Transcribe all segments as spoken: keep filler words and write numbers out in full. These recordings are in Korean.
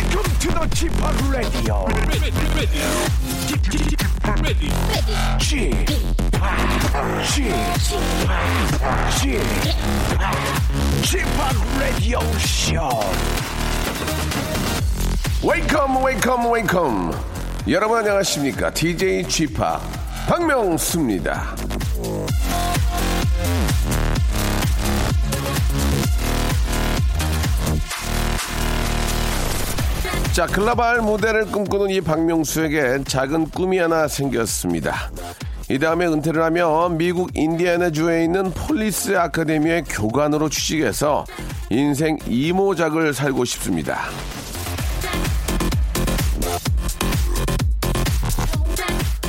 Welcome to the 지팍 Radio. 지팍 Radio Show. Welcome, welcome, welcome. 여러분 안녕하십니까? 디제이 지팍 박명수입니다. 자, 글로벌 무대를 꿈꾸는 이 박명수에게 작은 꿈이 하나 생겼습니다. 이 다음에 은퇴를 하면 미국 인디애나주에 있는 폴리스 아카데미의 교관으로 취직해서 인생 이모작을 살고 싶습니다.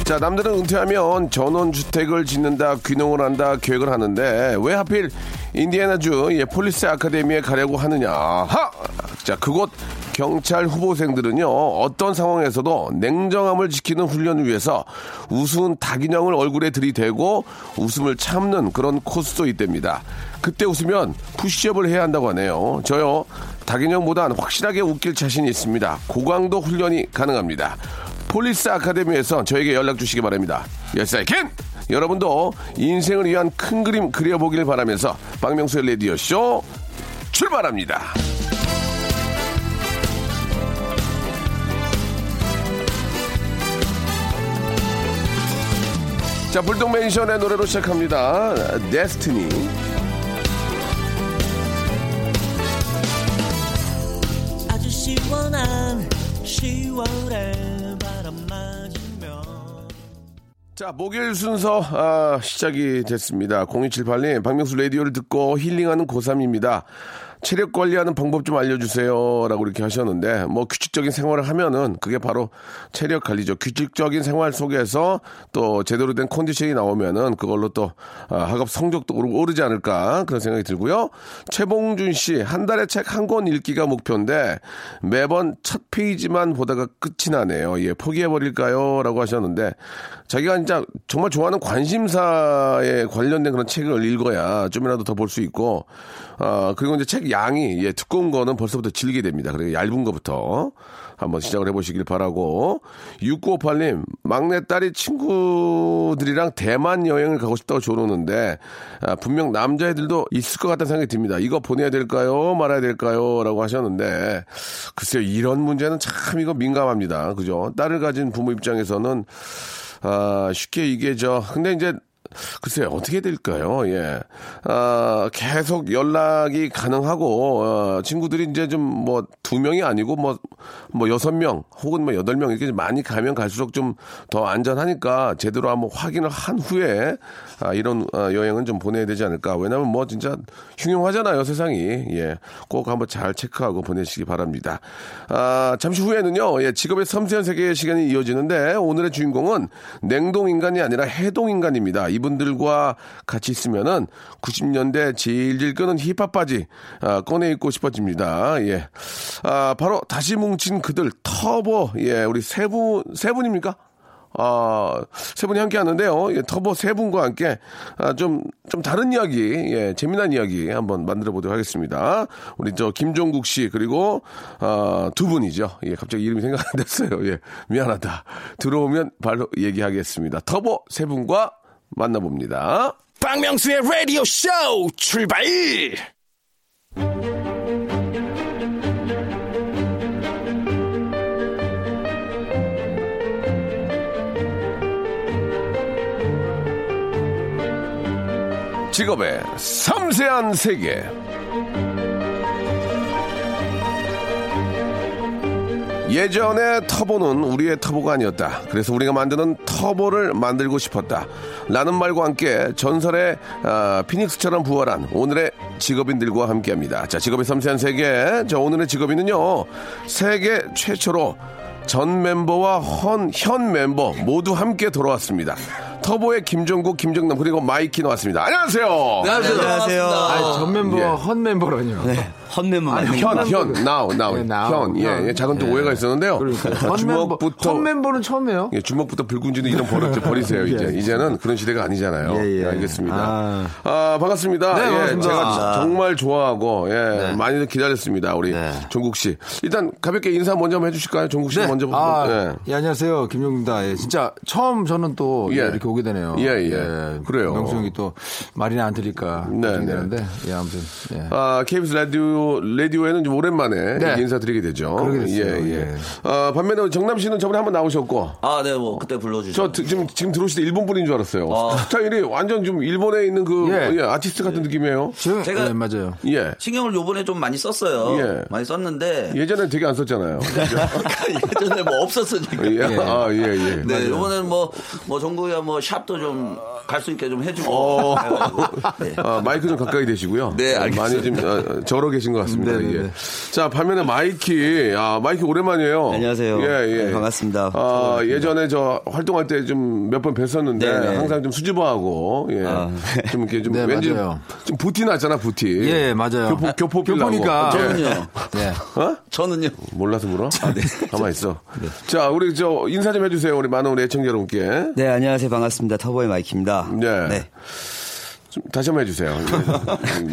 자, 남들은 은퇴하면 전원주택을 짓는다, 귀농을 한다, 계획을 하는데 왜 하필 인디애나주 예, 폴리스 아카데미에 가려고 하느냐. 하! 자, 그곳 경찰 후보생들은요, 어떤 상황에서도 냉정함을 지키는 훈련을 위해서 우스운 닭인형을 얼굴에 들이대고 웃음을 참는 그런 코스도 있답니다. 그때 웃으면 푸시업을 해야 한다고 하네요. 저요, 닭인형보단 확실하게 웃길 자신이 있습니다. 고강도 훈련이 가능합니다. 폴리스 아카데미에서 저에게 연락 주시기 바랍니다. Yes, I can! 여러분도 인생을 위한 큰 그림 그려보길 바라면서 박명수의 라디오쇼 출발합니다. 자, 불똥맨션의 노래로 시작합니다. 데스티니. 아주 시원한 시월의 바람 맞으며. 자, 목요일 순서 아, 시작이 됐습니다. 공이칠팔 님, 박명수 라디오를 듣고 힐링하는 고삼입니다. 체력 관리하는 방법 좀 알려주세요 라고 이렇게 하셨는데, 뭐 규칙적인 생활을 하면은 그게 바로 체력 관리죠. 규칙적인 생활 속에서 또 제대로 된 컨디션이 나오면은 그걸로 또 학업 성적도 오르지 않을까 그런 생각이 들고요. 최봉준 씨, 한 달에 책 한 권 읽기가 목표인데 매번 첫 페이지만 보다가 끝이 나네요. 예, 포기해버릴까요 라고 하셨는데, 자기가 진짜 정말 좋아하는 관심사에 관련된 그런 책을 읽어야 좀이라도 더 볼 수 있고, 아, 그리고 이제 책 양이, 예, 두꺼운 거는 벌써부터 질게 됩니다. 그래서 얇은 거부터 한번 시작을 해보시길 바라고. 육구오팔 님, 막내딸이 친구들이랑 대만 여행을 가고 싶다고 조르는데, 아, 분명 남자애들도 있을 것 같다는 생각이 듭니다. 이거 보내야 될까요? 말아야 될까요? 라고 하셨는데, 글쎄요, 이런 문제는 참 이거 민감합니다. 그죠? 딸을 가진 부모 입장에서는, 아, 쉽게 이게 저, 근데 이제, 글쎄요, 어떻게 될까요? 예. 아, 계속 연락이 가능하고, 어, 친구들이 이제 좀 뭐, 두 명이 아니고, 뭐, 뭐, 여섯 명, 혹은 뭐, 여덟 명, 이렇게 많이 가면 갈수록 좀 더 안전하니까, 제대로 한번 확인을 한 후에, 아, 이런, 아, 여행은 좀 보내야 되지 않을까. 왜냐면 뭐, 진짜 흉흉하잖아요, 세상이. 예. 꼭 한번 잘 체크하고 보내시기 바랍니다. 아, 잠시 후에는요, 예, 직업의 섬세한 세계의 시간이 이어지는데, 오늘의 주인공은 냉동인간이 아니라 해동인간입니다. 이분들과 같이 있으면은 구십 년대 질질 끄는 힙합 바지, 아, 꺼내 입고 싶어집니다. 예. 아, 바로 다시 뭉친 그들, 터보, 예, 우리 세 분, 세 분입니까? 아, 세 분이 함께 하는데요. 예, 터보 세 분과 함께, 아, 좀, 좀 다른 이야기, 예, 재미난 이야기 한번 만들어 보도록 하겠습니다. 우리 저, 김종국 씨, 그리고, 아, 두 분이죠. 예, 갑자기 이름이 생각 안 났어요. 예, 미안하다. 들어오면 바로 얘기하겠습니다. 터보 세 분과 만나봅니다. 박명수의 라디오 쇼 출발! 직업의 섬세한 세계. 예전에 터보는 우리의 터보가 아니었다. 그래서 우리가 만드는 터보를 만들고 싶었다. 라는 말과 함께 전설의 어, 피닉스처럼 부활한 오늘의 직업인들과 함께합니다. 자, 직업의 섬세한 세계. 자, 오늘의 직업인은요, 세계 최초로 전 멤버와 헌, 현 멤버 모두 함께 돌아왔습니다. 터보의 김종국, 김정남, 그리고 마이키 나왔습니다. 안녕하세요. 안녕하세요. 안녕하세요. 아니, 전 멤버와 예. 헌 멤버라니요. 네. 헌맨만 아니, 현, 현, 현, now, now, 네, now. 현, 예, 예, 작은 또 예. 오해가 있었는데요. 그러니까. 주먹부터 헌맨보는 처음이에요. 예, 주먹부터 불군지는 이런 버릇 버리세요. 예. 이제 이제는 그런 시대가 아니잖아요. 예, 예. 예, 알겠습니다. 아, 아 반갑습니다. 네, 예, 반갑습니다. 제가 아. 정말 좋아하고 예, 네. 많이들 기다렸습니다. 우리 네. 종국 씨. 일단 가볍게 인사 먼저 한번 해주실까요, 종국 씨 네. 먼저. 아, 예. 예, 안녕하세요, 김종국입니다. 예, 진짜 처음 저는 또 예. 이렇게 오게 되네요. 예, 예, 예. 그래요. 명수 형이 또 말이나 안 들릴까 걱정되는데, 네, 네. 예, 아무튼. 예. 아, 케이비에스 라디오 라디오에는 좀 오랜만에 네. 인사드리게 되죠. 그러게 됐어요. 예, 예. 예. 아, 반면에 정남 씨는 저번에 한번 나오셨고. 아, 네, 뭐 그때 불러주셨죠. 저 지금 지금 들어오실 때 일본 분인 줄 알았어요. 아. 스타일이 완전 좀 일본에 있는 그 예. 예, 아티스트 같은 예. 느낌이에요. 지금? 제가 네, 맞아요. 예. 신경을 요번에 좀 많이 썼어요. 예. 많이 썼는데. 예전에 되게 안 썼잖아요. 예전에 뭐 없었으니까. 예. 아, 예, 예. 네, 요번에는 뭐 뭐 정국이야 뭐 샵도 좀 갈 수 있게 좀 해주고. 어. 네. 아, 마이크 좀 가까이 대시고요. 네, 알겠습니다. 많이 좀 아, 절어 계신 것 같습니다. 예. 자, 반면에 마이키, 아, 마이키 오랜만이에요. 안녕하세요. 예, 예. 네, 반갑습니다. 아, 예전에 저 활동할 때 좀 몇 번 뵀었는데 네네. 항상 좀 수줍어하고, 예. 아. 좀 이렇게 좀 네, 왠지 좀, 좀 부티 났잖아, 부티. 예, 맞아요. 교포, 교포 교포니까. 저는요. 네. 어? 저는요. 몰라서 물어? 아, 네. 가만히 있어. 네. 자, 우리 저 인사 좀 해주세요. 우리 많은 우리 애청자 여러분께. 네, 안녕하세요. 반갑습니다. 터보의 마이키입니다. 네. 네. 좀 다시 한번 해주세요.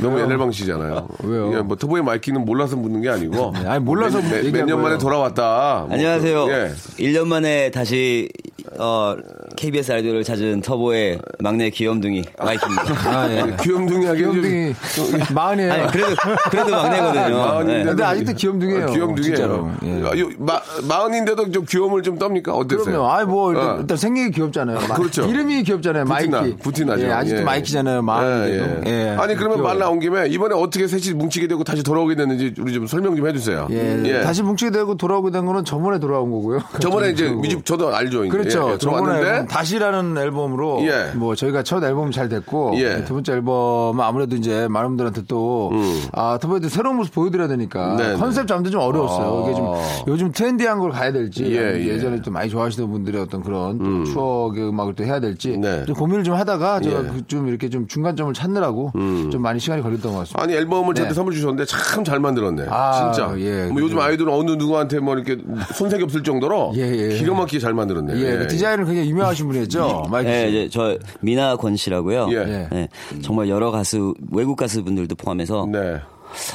너무 옛날 방식이잖아요. 왜요? 뭐 터보의 마이키는 몰라서 묻는 게 아니고. 네, 아니 몰라서 몇 년 만에 돌아왔다. 뭐, 안녕하세요. 예. 일 년 만에 다시 어, 케이비에스 라디오를 찾은 터보의 막내 귀염둥이 마이키입니다. 아, 예. 귀염둥이 하긴 좀 마흔이에요. 아니, 그래도 그래도 막내거든요. 마흔인데 네. 근데 아직도 귀염둥이에요. 아, 귀염둥이에요. 예. 마, 마흔인데도 좀 귀염을 좀 떱니까? 어땠어요? 그럼요. 아이 뭐 일단, 어. 일단 생긴 게 귀엽잖아요. 그렇죠. 이름이 귀엽잖아요. 마이키. 부티나, 부티나죠. 예, 아직도 예. 마이키잖아요. 예, 예. 예. 아니 그러면 말 나온 김에 이번에 어떻게 셋이 뭉치게 되고 다시 돌아오게 됐는지 우리 좀 설명 좀 해주세요. 예, 예. 다시 뭉치게 되고 돌아오게 된 거는 저번에 돌아온 거고요. 저번에 이제 뮤직 저도 알죠. 이제. 그렇죠. 예, 예. 저번에 다시라는 앨범으로 예. 뭐 저희가 첫 앨범 잘 됐고 예. 두 번째 앨범은 아무래도 이제 많은 분들한테 또 음. 아, 터보에도 새로운 모습 보여드려야 되니까 네네. 컨셉 잡는 좀 어려웠어요. 아. 이게 좀 요즘 트렌디한 걸 가야 될지 예, 예. 예전에 또 많이 좋아하시던 분들의 어떤 그런 음. 추억의 음악을 또 해야 될지 네. 좀 고민을 좀 하다가 제가 예. 좀 이렇게 좀 중간점을 찾느라고 음. 좀 많이 시간이 걸렸던 것 같습니다. 아니 앨범을 저한테 네. 선물 주셨는데 참 잘 만들었네. 아, 진짜. 예, 뭐 요즘 아이돌은 어느 누구한테 뭐 이렇게 손색이 없을 정도로 예, 예. 기가 막히게 잘 만들었네. 예, 예. 그 디자인은 굉장히 유명하신 분이었죠. 마이크 씨. 예, 예, 저 미나 권 씨라고요. 예. 예. 예. 정말 여러 가수 외국 가수분들도 포함해서. 네.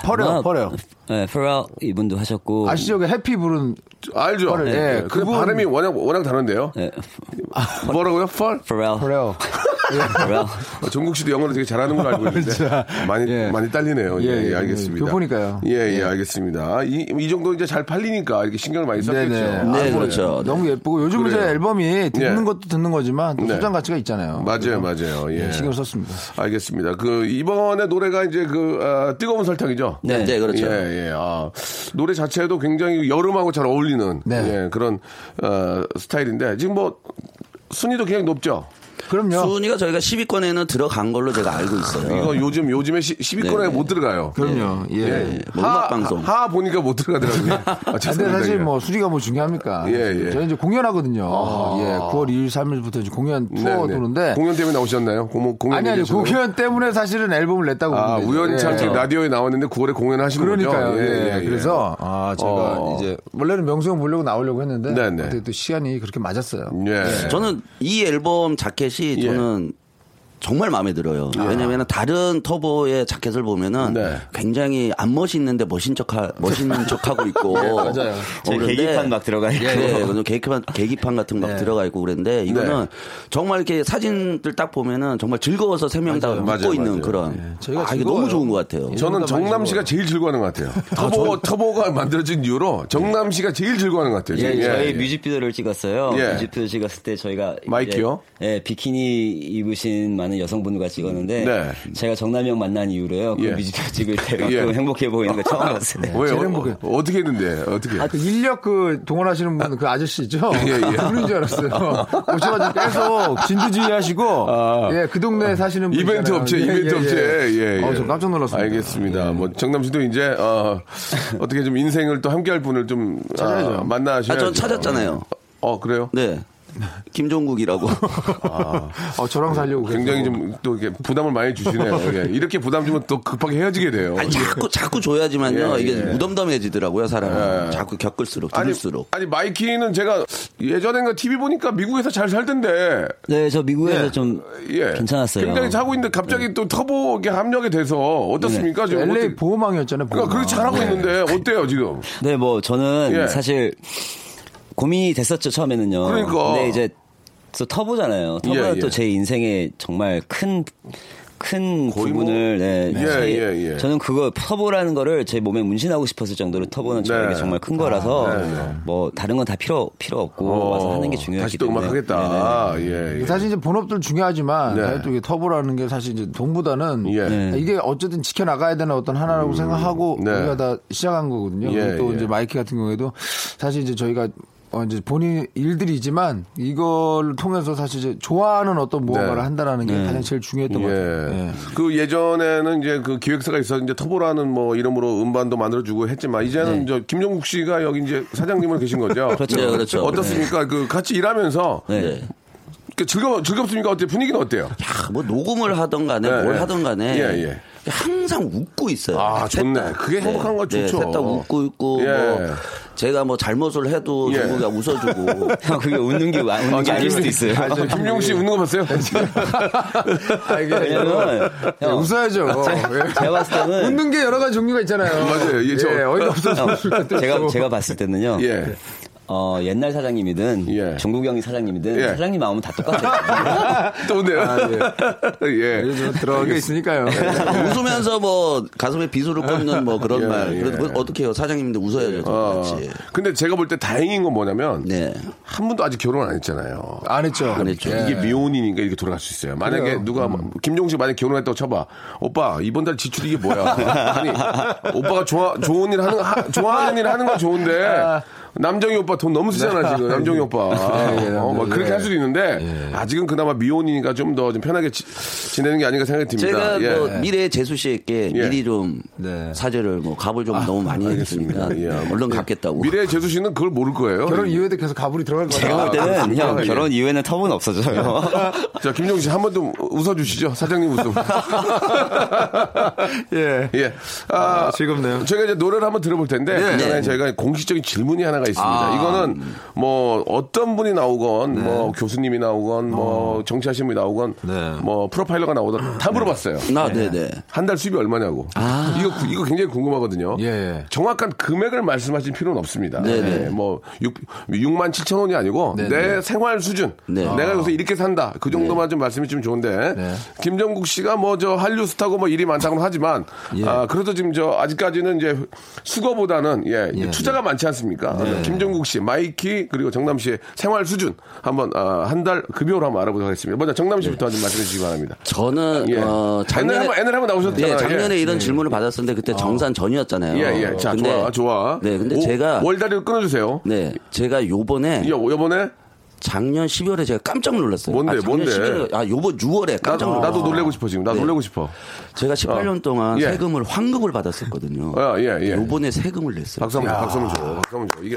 퍼렐, 퍼렐. 네, Pharrell 이분도 하셨고. 아시죠? 그 해피 부른. 알죠? Pharrell, 예. 예. 그 발음이 워낙, 워낙 다른데요? 예. 뭐라고요? Pharrell. Pharrell. 예. 종국 씨도 영어를 되게 잘하는 걸 알고 있는데 많이 예. 많이 딸리네요. 예, 예, 예, 알겠습니다. 교포니까요. 예, 예, 예, 알겠습니다. 이, 이 정도 이제 잘 팔리니까 이렇게 신경을 많이 썼겠죠. 네네. 네, 아, 그렇죠. 네. 너무 예쁘고 요즘 이제 앨범이 듣는 예. 것도 듣는 거지만 또 소장 네. 가치가 있잖아요. 맞아요, 맞아요. 예. 신경 썼습니다. 알겠습니다. 그 이번에 노래가 이제 그 아, 뜨거운 설탕이죠. 네, 네, 그렇죠. 예, 예. 아, 노래 자체도 굉장히 여름하고 잘 어울리는 네. 예, 그런 어, 스타일인데 지금 뭐 순위도 굉장히 높죠. 그럼요. 순위가 저희가 십 위권에는 들어간 걸로 제가 알고 있어요. 이거 요즘 요즘에 시, 십 위권에 네. 못 들어가요. 그럼요. 예. 예. 뭐 하, 음악 방송 하, 하 보니까 못 들어가더라고요. 아, 근데 사실 뭐 순위가 뭐 중요합니까? 예, 예. 저희 이제 공연하고든요. 아~ 예. 구월 이일 삼일부터 이제 공연 투어 네, 도는데 네. 공연 때문에 나오셨나요? 공, 공연 아니 아니 공연 때문에 사실은 앨범을 냈다고. 아, 우연찮게 예. 라디오에 나왔는데 구월에 공연하시는 거죠. 그러니까요. 예, 예. 예. 그래서 아, 제가 어. 이제 원래는 명수 형 보려고 나오려고 했는데 네, 네. 그때 또 시간이 그렇게 맞았어요. 예. 예. 저는 이 앨범 자켓 저는 예. 정말 마음에 들어요. 아. 왜냐하면 다른 터보의 자켓을 보면은 네. 굉장히 안 멋있는데 멋있는 척하 멋있는 척하고 있고, 네, 맞아요. 어, 계기판 막 들어가 있고, 예, 예. 계기판 계기판 같은 거 막 예. 들어가 있고 그랬는데 이거는 네. 정말 이렇게 사진들 딱 보면은 정말 즐거워서 세 명 다 웃고 있는 맞아요. 그런. 예. 저희가 아, 이게 너무 좋은 것 같아요. 저는 정남 씨가 제일 즐거워하는 것 같아요. 터보 아, 터보가 만들어진 이유로 정남 씨가 제일 즐거워하는 것 같아요. 예, 예. 저희 예. 뮤직비디오를 찍었어요. 예. 뮤직비디오 찍었을 때 저희가 마이키요. 예, 비키니 입으신 많은 여성분과 찍었는데 네. 제가 정남이 형 만난 이후로요. 그 예. 뮤직비디오 찍을 때가 예. 행복해 보이는 거 처음 봤어요. 왜요? 행복해. 어, 어떻게 했는데? 어떻게? 아, 그 인력 그 동원하시는 분 그 아저씨죠. 예, 예. 그런 줄 알았어요. 오셔가지고 계속 진두지휘하시고 아, 예, 그 동네에 사시는 분 이벤트 업체, 예, 이벤트 예, 업체. 예, 예. 어, 저 깜짝 놀랐습니다. 알겠습니다. 예. 뭐 정남 씨도 이제 어, 어떻게 좀 인생을 또 함께할 분을 좀 찾아야죠. 아, 만나셔야죠. 아, 전 찾았잖아요. 어, 그래요? 네. 김종국이라고. 아, 어, 저랑 살려고. 굉장히 좀 또 이렇게 부담을 많이 주시네요. 예. 이렇게 부담 주면 또 급하게 헤어지게 돼요. 아니, 자꾸 자꾸 줘야지만요. 예, 이게 예. 무덤덤해지더라고요, 사람은. 예. 자꾸 겪을수록, 들을수록. 아니, 아니 마이키는 제가 예전엔가 티비 보니까 미국에서 잘 살던데. 네, 저 미국에서 예. 좀 예. 괜찮았어요. 굉장히 자고 있는데 갑자기 예. 또 터보 합력이 돼서 어떻습니까? 네. 지금 엘에이 어떻게... 보호망이었잖아요. 보호망. 그러니까 그렇게 잘하고 네. 있는데 어때요 지금? 네, 뭐 저는 예. 사실. 고민이 됐었죠, 처음에는요. 그러니까. 근데 이제 또 터보잖아요. 터보가 예, 예. 또 제 인생에 정말 큰, 큰 부분을. 네. 네. 제, 예, 예, 예. 저는 그거, 터보라는 거를 제 몸에 문신하고 싶었을 정도로 터보는 네. 저에게 정말 큰 거라서 아, 네, 네. 뭐 다른 건 다 필요, 필요 없고 어, 와서 하는 게 중요하기 때문에. 다시 또 음악하겠다. 네, 네. 예, 예. 사실 이제 본업들 중요하지만 네. 또 이게 터보라는 게 사실 이제 돈보다는 예. 네. 이게 어쨌든 지켜나가야 되는 어떤 하나라고 음, 생각하고 네. 우리가 다 시작한 거거든요. 예, 또 예. 이제 마이키 같은 경우에도 사실 이제 저희가 어, 이제 본인 일들이지만 이걸 통해서 사실 이제 좋아하는 어떤 무언가를 네. 한다라는 게 네. 가장 제일 중요했던 예. 것 같아요. 네. 그 예전에는 이제 그 기획사가 있어서 이제 터보라는 뭐 이름으로 음반도 만들어주고 했지만 이제는 네. 저 김종국 씨가 여기 이제 사장님으로 계신 거죠. 그렇죠, 그렇죠. 어떻습니까? 네. 그 같이 일하면서. 네. 그 즐거 즐겁습니까? 어때 분위기는 어때요? 야, 뭐 녹음을 하던 간에 네. 뭘 하던 간에. 예, 예. 항상 웃고 있어요. 아, 좋네. 다. 그게 행복한 거 네, 좋죠. 셋 다 웃고 있고, 예. 뭐 제가 뭐 잘못을 해도 누구가 예. 웃어주고. 형, 그게 웃는 게, 웃는 아, 게 아닐 수도 있어요. 아, 김용 씨 웃는 거 봤어요? 아, 이게 왜냐면 형, 웃어야죠. 제가, 제가 봤을 때는 웃는 게 여러 가지 종류가 있잖아요. 맞아요. 예, 저 예, 어이가 없어서 제가 제가 봤을 때는요. 예. 어, 옛날 사장님이든, 예. 종국이 형이 사장님이든, 예. 사장님 마음은 다 똑같아요. 또 오네요. 아, 예. 예. 요즘 들어간 게 있으니까요. 예. 웃으면서 뭐, 가슴에 비수를 꽂는 뭐 그런 예. 말. 예. 그래도 어떻게 해요? 사장님인데 웃어야죠. 어. 그렇지. 근데 제가 볼 때 다행인 건 뭐냐면, 네. 한 분도 아직 결혼 안 했잖아요. 안 했죠. 안 했죠. 예. 이게 미혼이니까 이렇게 돌아갈 수 있어요. 만약에 그래요. 누가, 음. 김종식 만약에 결혼했다고 쳐봐. 오빠, 이번 달 지출이 이게 뭐야. 아니, 오빠가 좋아, 좋은 일 하는, 하, 좋아하는 일 하는 건 좋은데, 아. 남정희 오빠 돈 너무 쓰잖아 지금. 남정희 오빠 네, 어, 막 그렇게 할 수도 있는데 네. 아직은 그나마 미혼이니까 좀 더 좀 편하게 지, 지내는 게 아닌가 생각이 듭니다. 제가 예. 뭐 미래 재수 씨에게 예. 미리 좀 네. 사죄를 뭐 갑을 좀 아, 너무 많이 했으니까 예. 얼른 예. 갚겠다고. 미래 재수 씨는 그걸 모를 거예요. 결혼 이후에도 계속 갑을이 들어갈 거예요. 제가 볼 때는 아, 그냥 예. 결혼 이후에는 터분 없어져요. 자, 김종국 씨 한 번 좀 웃어주시죠. 사장님 웃음. 예, 예. 아, 아, 즐겁네요. 저희가 이제 노래를 한번 들어볼 텐데 예. 네. 저희가 공식적인 질문이 하나. 있습니다. 아. 이거는 뭐 어떤 분이 나오건 네. 뭐 교수님이 나오건 어. 뭐 정치하시는 분이 나오건 네. 뭐 프로파일러가 나오건 다 물어봤어요. 아, 네. 네. 한 달 수입이 얼마냐고. 아. 이거 이거 굉장히 궁금하거든요. 예. 정확한 금액을 말씀하실 필요는 없습니다. 네. 네. 뭐 육만 칠천 원이 아니고 네. 내 생활 수준. 네. 내가 여기서 이렇게 산다. 그 정도만 네. 좀 말씀해 주면 좋은데 네. 김정국 씨가 뭐 저 한류 스타고 뭐 일이 많다고 하지만 예. 아, 그래도 지금 저 아직까지는 이제 수거보다는 예, 예. 투자가 예. 많지 않습니까? 네. 김종국 씨, 마이키 그리고 정남 씨의 생활 수준 한번 어, 한 달 급여로 한번 알아보도록 하겠습니다. 먼저 정남 씨부터 좀 네. 말씀해 주시기 바랍니다. 저는 예. 어, 작년에 N을 한번, N을 한번 나오셨잖아요. 예, 작년에 예. 이런 네. 질문을 받았었는데 그때 아. 정산 전이었잖아요. 예예. 예. 자, 근데, 좋아 좋아. 네, 근데 오, 제가 월달을 끊어주세요. 네, 제가 요번에 요, 요번에 작년 십이월에 제가 깜짝 놀랐어요. 뭔데, 아, 뭔데? 십일월, 아, 요번 유월에 깜짝 놀랐어요. 나도 놀래고 싶어, 지금. 나도 네. 놀래고 싶어. 제가 십팔 년 어. 동안 예. 세금을, 환급을 받았었거든요. 아, 예, 예. 요번에 세금을 냈어요. 박수 한번 줘, 박수 한번 줘. 박수 한번 줘. 이게.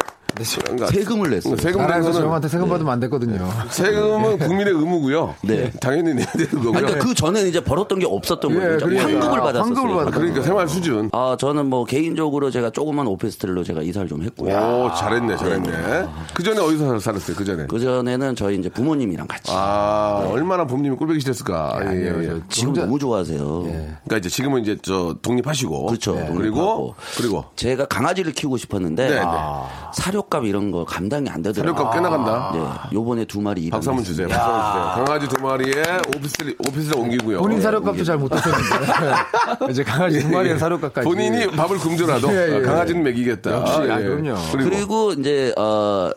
그러니까 세금을 냈어요. 세금 내서 저한테 세금 네. 받으면 안 됐거든요. 세금은 국민의 의무고요. 네, 당연히 내야 되는 거고요. 그러니까 네. 그 전에 이제 벌었던 게 없었던 예, 거죠. 그러니까. 환급을 받았어요. 환급을 받. 그러니까 생활 수준. 아, 저는 뭐 개인적으로 제가 조그만 오피스텔로 제가 이사를 좀 했고요. 오, 잘했네, 잘했네. 네. 그 전에 어디서 살았어요? 그 전에. 그 전에는 저희 이제 부모님이랑 같이. 아, 네. 얼마나 부모님이 꼴보기 싫었을까. 예, 예, 예. 지금 너무 좋아하세요. 예. 그러니까 이제 지금은 이제 저 독립하시고. 그렇죠. 네. 그리고 그리고 제가 강아지를 키우고 싶었는데 네, 아. 사료 값 이런 거 감당이 안 되더라고요. 사료값 꽤 나간다. 네, 요번에 두 마리. 박수 한번 주세요. 박수 한번 주세요. 강아지 두 마리에 오피스를 오피스를 옮기고요. 본인 사료값도 잘 못 드셨는데 이제 강아지 두 마리의 사료값까지. 본인이 밥을 금주라도 예, 예. 강아지는 먹이겠다. 역시 아, 예. 그럼요. 그리고, 그리고 이제 어,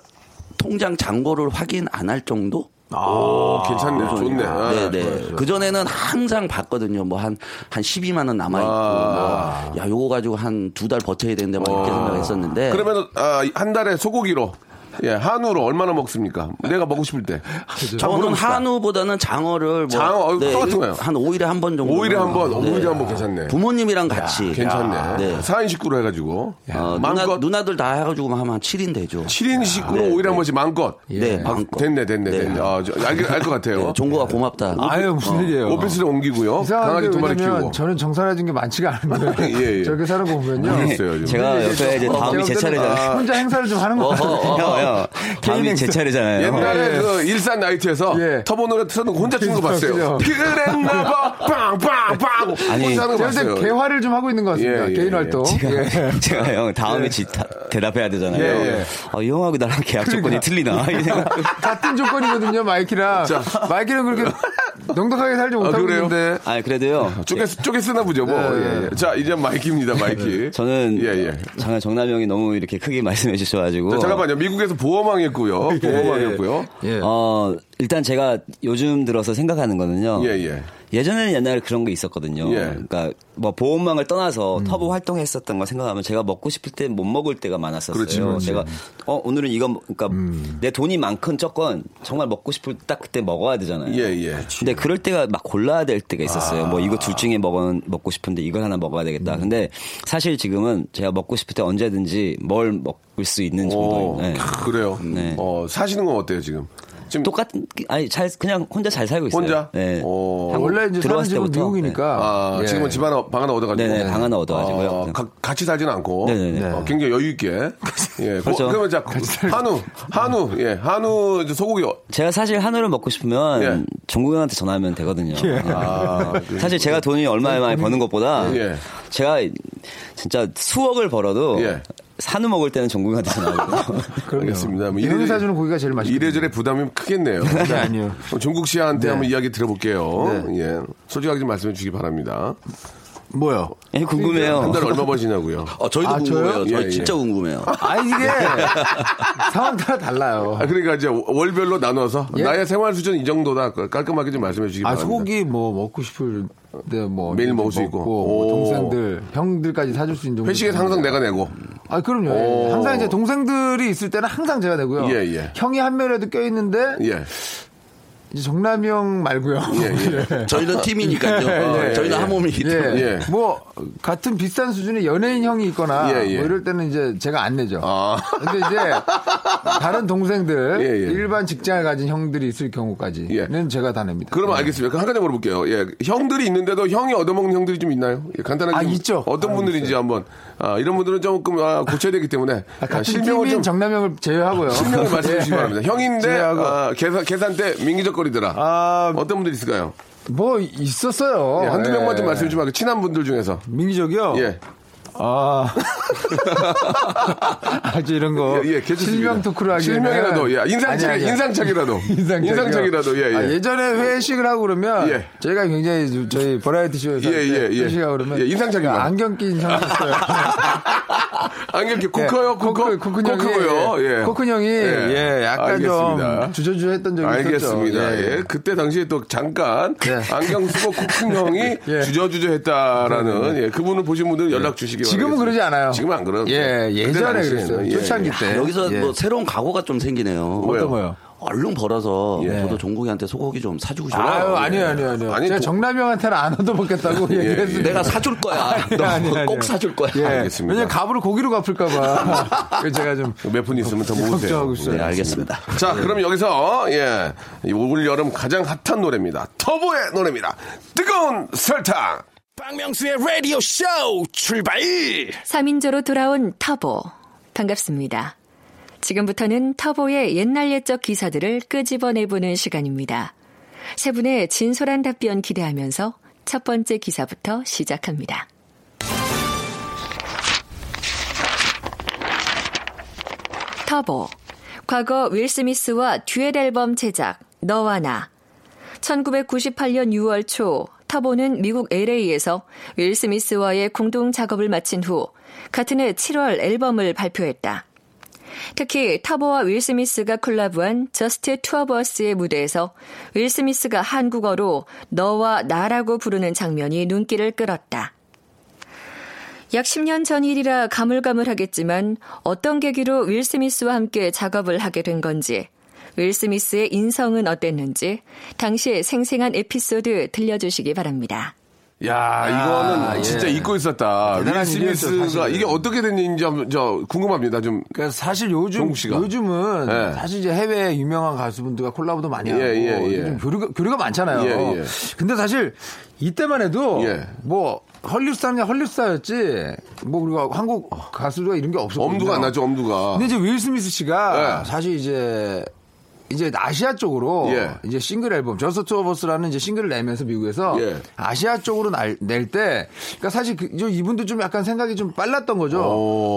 통장 잔고를 확인 안 할 정도. 아, 괜찮네. 요 좋네. 아, 네, 네. 그 전에는 항상 봤거든요. 뭐 한 한 십이만 원 남아 있고, 아~ 뭐, 야 요거 가지고 한 두 달 버텨야 되는데 막 이렇게 생각했었는데. 그러면 아, 한 달에 소고기로. 예, 한우로 얼마나 먹습니까? 내가 먹고 싶을 때. 저는 한우보다는 장어를 뭐 장어 네, 똑같은 거예요. 한 오 일에 한 번 정도. 오 일에 한 번, 네. 오 일에 한 번 괜찮네. 부모님이랑 같이. 야, 괜찮네. 네. 사 인 식구로 해가지고. 어, 누나, 누나들 다 해가지고 하면 한 칠 인 되죠. 칠 인 식구로 네, 오 일에 네. 한 번씩 마음껏. 예. 네, 마음껏. 됐네, 됐네, 네. 됐네. 아, 알, 알 것 같아요. 네, 종고가 고맙다. 아유, 무슨 일이에요. 어. 오피스를 옮기고요. 강아지 두 마리 키우고. 저는 정산해진 게 많지가 않은데. 예, 예. 저렇게 살아보면요. 알겠어요. 제가 옆에 이제 다음이 제 차례잖아요. 혼자 행사를 좀 하는 것 같아요. 다음이 제 차례잖아요. 옛날에 예. 그 일산 나이트에서 예. 터보 노래 틀어놓고 혼자 추는 거 봤어요. 그랬나봐, 빵빵빵. 아니, 그래서 개화를 좀 하고 있는 것 같습니다. 예, 예, 개인 활동. 제가, 예. 제가 형 다음에 예. 대답해야 되잖아요. 예, 예. 아, 이 형하고 나랑 계약 그러니까. 조건이 틀리나? 같은 조건이거든요, 마이키랑. 자. 마이키는 그렇게 넉넉하게 살지 못하고 아, 있는데. 아, 그래도요. 쪼개 쪼개 쓰나 보죠, 뭐. 네, 예, 예. 자, 이제 마이키입니다, 마이키. 저는 예, 예. 정말 정남이 형이 너무 이렇게 크게 말씀해 주셔가지고. 자, 잠깐만요, 미국에서. 보험왕이었고요. 예, 보험왕이었고요. 예. 어, 일단 제가 요즘 들어서 생각하는 거는요. 예, 예. 예전에는 옛날에 그런 게 있었거든요. 예. 그러니까 뭐 보험망을 떠나서 음. 터보 활동했었던 거 생각하면 제가 먹고 싶을 때 못 먹을 때가 많았었어요. 그렇지, 그렇지. 제가 어 오늘은 이건 그러니까 음. 내 돈이 많건 적건 정말 먹고 싶을 때 딱 그때 먹어야 되잖아요. 예, 예. 근데 그럴 때가 막 골라야 될 때가 있었어요. 아. 뭐 이거 둘 중에 먹은 먹고 싶은데 이걸 하나 먹어야 되겠다. 음. 근데 사실 지금은 제가 먹고 싶을 때 언제든지 뭘 먹을 수 있는 정도. 네. 그래요. 네. 어 사시는 건 어때요 지금? 지금 똑같은 아니 잘 그냥 혼자 잘 살고 있어요. 혼자. 네. 원래 이제 들어왔을 때부터 미국이니까 네. 아, 지금은 집 하나 방 하나 얻어가지고. 네네, 방 하나 얻어가지고요. 아, 가, 같이 살지는 않고. 네네네. 네. 어, 굉장히 여유 있게. 예. 그렇죠. 고, 그러면 자 한우 한우 예 한우 이제 소고기. 제가 사실 한우를 먹고 싶으면 예. 종국 형한테 전화하면 되거든요. 예. 아, 사실 제가 돈이 얼마에 많이 버는 것보다 예. 제가 진짜 수억을 벌어도. 예. 산우 먹을 때는 전국한테 전화하거든요. 그렇습니다. 뭐 이래 사주는 고기가 제일 맛있어요. 이래저래 부담이 크겠네요. 네, 아니요. 전국 씨한테 네. 한번 이야기 들어볼게요. 네. 예, 솔직하게 좀 말씀해 주시기 바랍니다. 뭐요? 예, 궁금해요. 한 달 얼마 버시냐고요? 어, 저희도 아, 궁금해요. 저희 예, 진짜 예. 궁금해요. 아니 이게 상황 따라 달라요. 아, 그러니까 이제 월별로 나눠서 예? 나의 생활 수준 이 정도다 깔끔하게 좀 말씀해 주시기 아, 바랍니다. 소고기 뭐 먹고 싶을. 네, 뭐 매일 먹을 수 있고 뭐 동생들 형들까지 사줄 수 있는 정도 회식에 항상 내가 내고 아 그럼요 예. 항상 이제 동생들이 있을 때는 항상 제가 내고요 예, 예. 형이 한 명이라도 껴있는데 예. 이제 정남이 형 말고요 예, 예. 예. 저희는 팀이니까요 예, 예, 어, 저희는 예, 한 몸이기 때문에 예. 뭐 같은 비싼 수준의 연예인 형이 있거나 예, 예. 뭐 이럴 때는 이제 제가 안 내죠 아. 근데 이제 다른 동생들 예, 예. 일반 직장을 가진 형들이 있을 경우까지는 예. 제가 다 냅니다 그러면 네. 알겠습니다 한 가지 물어볼게요 예. 형들이 있는데도 형이 얻어먹는 형들이 좀 있나요? 예, 간단하게 아, 있죠. 어떤 아, 분들인지 있어요. 한번 아, 이런 분들은 조금 아, 고쳐야 되기 때문에 아, 같은 아, 실명을 좀 정남이 형을 제외하고요 실명을 말씀해 주시기 바랍니다 형인데 아, 계산, 계산 때 민기적 거리더라. 아, 어떤 분들 있을까요? 뭐 있었어요. 예, 한두 명만 좀 말씀 좀 하고 친한 분들 중에서 민기적이요. 예. 아, 아주 이런 거. 예, 예, 실명 토크로 하기 실명이라도, 예, 인상착, 인상착이라도, 인상착이라도, 예, 예. 아, 예전에 회식을 하고 그러면, 예. 저희가 굉장히 저희 버라이어티 쇼에서 예, 예, 예. 회식하고 그러면, 예, 인상착이요. 안경 낀 형이 있어요. 안경 낀 코크요, 코크, 코크고요. 코크 형이, 예, 약간 알겠습니다. 좀 주저주저했던 적이 알겠습니다. 있었죠. 알겠습니다. 예. 예, 그때 당시에 또 잠깐 예. 안경 쓰고 코크 형이 예. 주저주저했다라는, 예, 그분을 보신 분들은 연락 주시기. 지금은 알겠습니다. 그러지 않아요. 지금은 안 그래요. 예, 예전에 그랬어요. 초창기 예, 예. 때. 여기서 예. 뭐 새로운 각오가 좀 생기네요. 어떤 거요? 얼른 벌어서 예. 저도 종국이한테 소고기 좀 사주고 싶어요. 아유, 아니요, 아니요, 아니요. 아니, 제가 도... 정남이 형한테는 안 얻어먹겠다고 예, 얘기했어요. 예. 내가 사줄 거야. 아니, 너 아니, 아니, 꼭 아니. 사줄 거야. 예. 알겠습니다. 왜냐면 갑으로 고기로 갚을까봐. 제가 좀. 몇 분 있으면 더 모으세요. 네, 알겠습니다. 자, 그럼 여기서, 예. 올 여름 가장 핫한 노래입니다. 터보의 노래입니다. 뜨거운 설탕! 박명수의 라디오 쇼 출발! 삼인조로 돌아온 터보. 반갑습니다. 지금부터는 터보의 옛날 옛적 기사들을 끄집어내보는 시간입니다. 세 분의 진솔한 답변 기대하면서 첫 번째 기사부터 시작합니다. 터보. 과거 윌 스미스와 듀엣 앨범 제작, 너와 나. 천구백구십팔 년 유월 초 터보는 미국 엘에이에서 윌 스미스와의 공동 작업을 마친 후 같은 해 칠월 앨범을 발표했다. 특히 터보와 윌 스미스가 콜라보한 Just 투 of Us의 무대에서 윌 스미스가 한국어로 너와 나라고 부르는 장면이 눈길을 끌었다. 약 십 년 전 일이라 가물가물하겠지만 어떤 계기로 윌 스미스와 함께 작업을 하게 된 건지, 윌 스미스의 인성은 어땠는지 당시의 생생한 에피소드 들려주시기 바랍니다. 야, 이거는 아, 진짜 예. 잊고 있었다. 윌 스미스가 이게 어떻게 됐는지 한번 저 궁금합니다. 좀 그러니까 사실 요즘 요즘은 예. 사실 이제 해외 유명한 가수분들과 콜라보도 많이 하고 예, 예, 예. 교류가 교류가 많잖아요. 예, 예. 근데 사실 이때만 해도 예. 뭐 헐리우드 스타냐 헐리우드 스타였지 뭐 우리가 한국 가수가 이런 게 없었거든요. 엄두가 안 나죠, 엄두가. 근데 이제 윌 스미스 씨가 예. 사실 이제 이제 아시아 쪽으로 예. 이제 싱글 앨범 Just two of Us라는 이제 싱글을 내면서 미국에서 예. 아시아 쪽으로 낼 때, 그러니까 사실 그, 이분도 좀 약간 생각이 좀 빨랐던 거죠.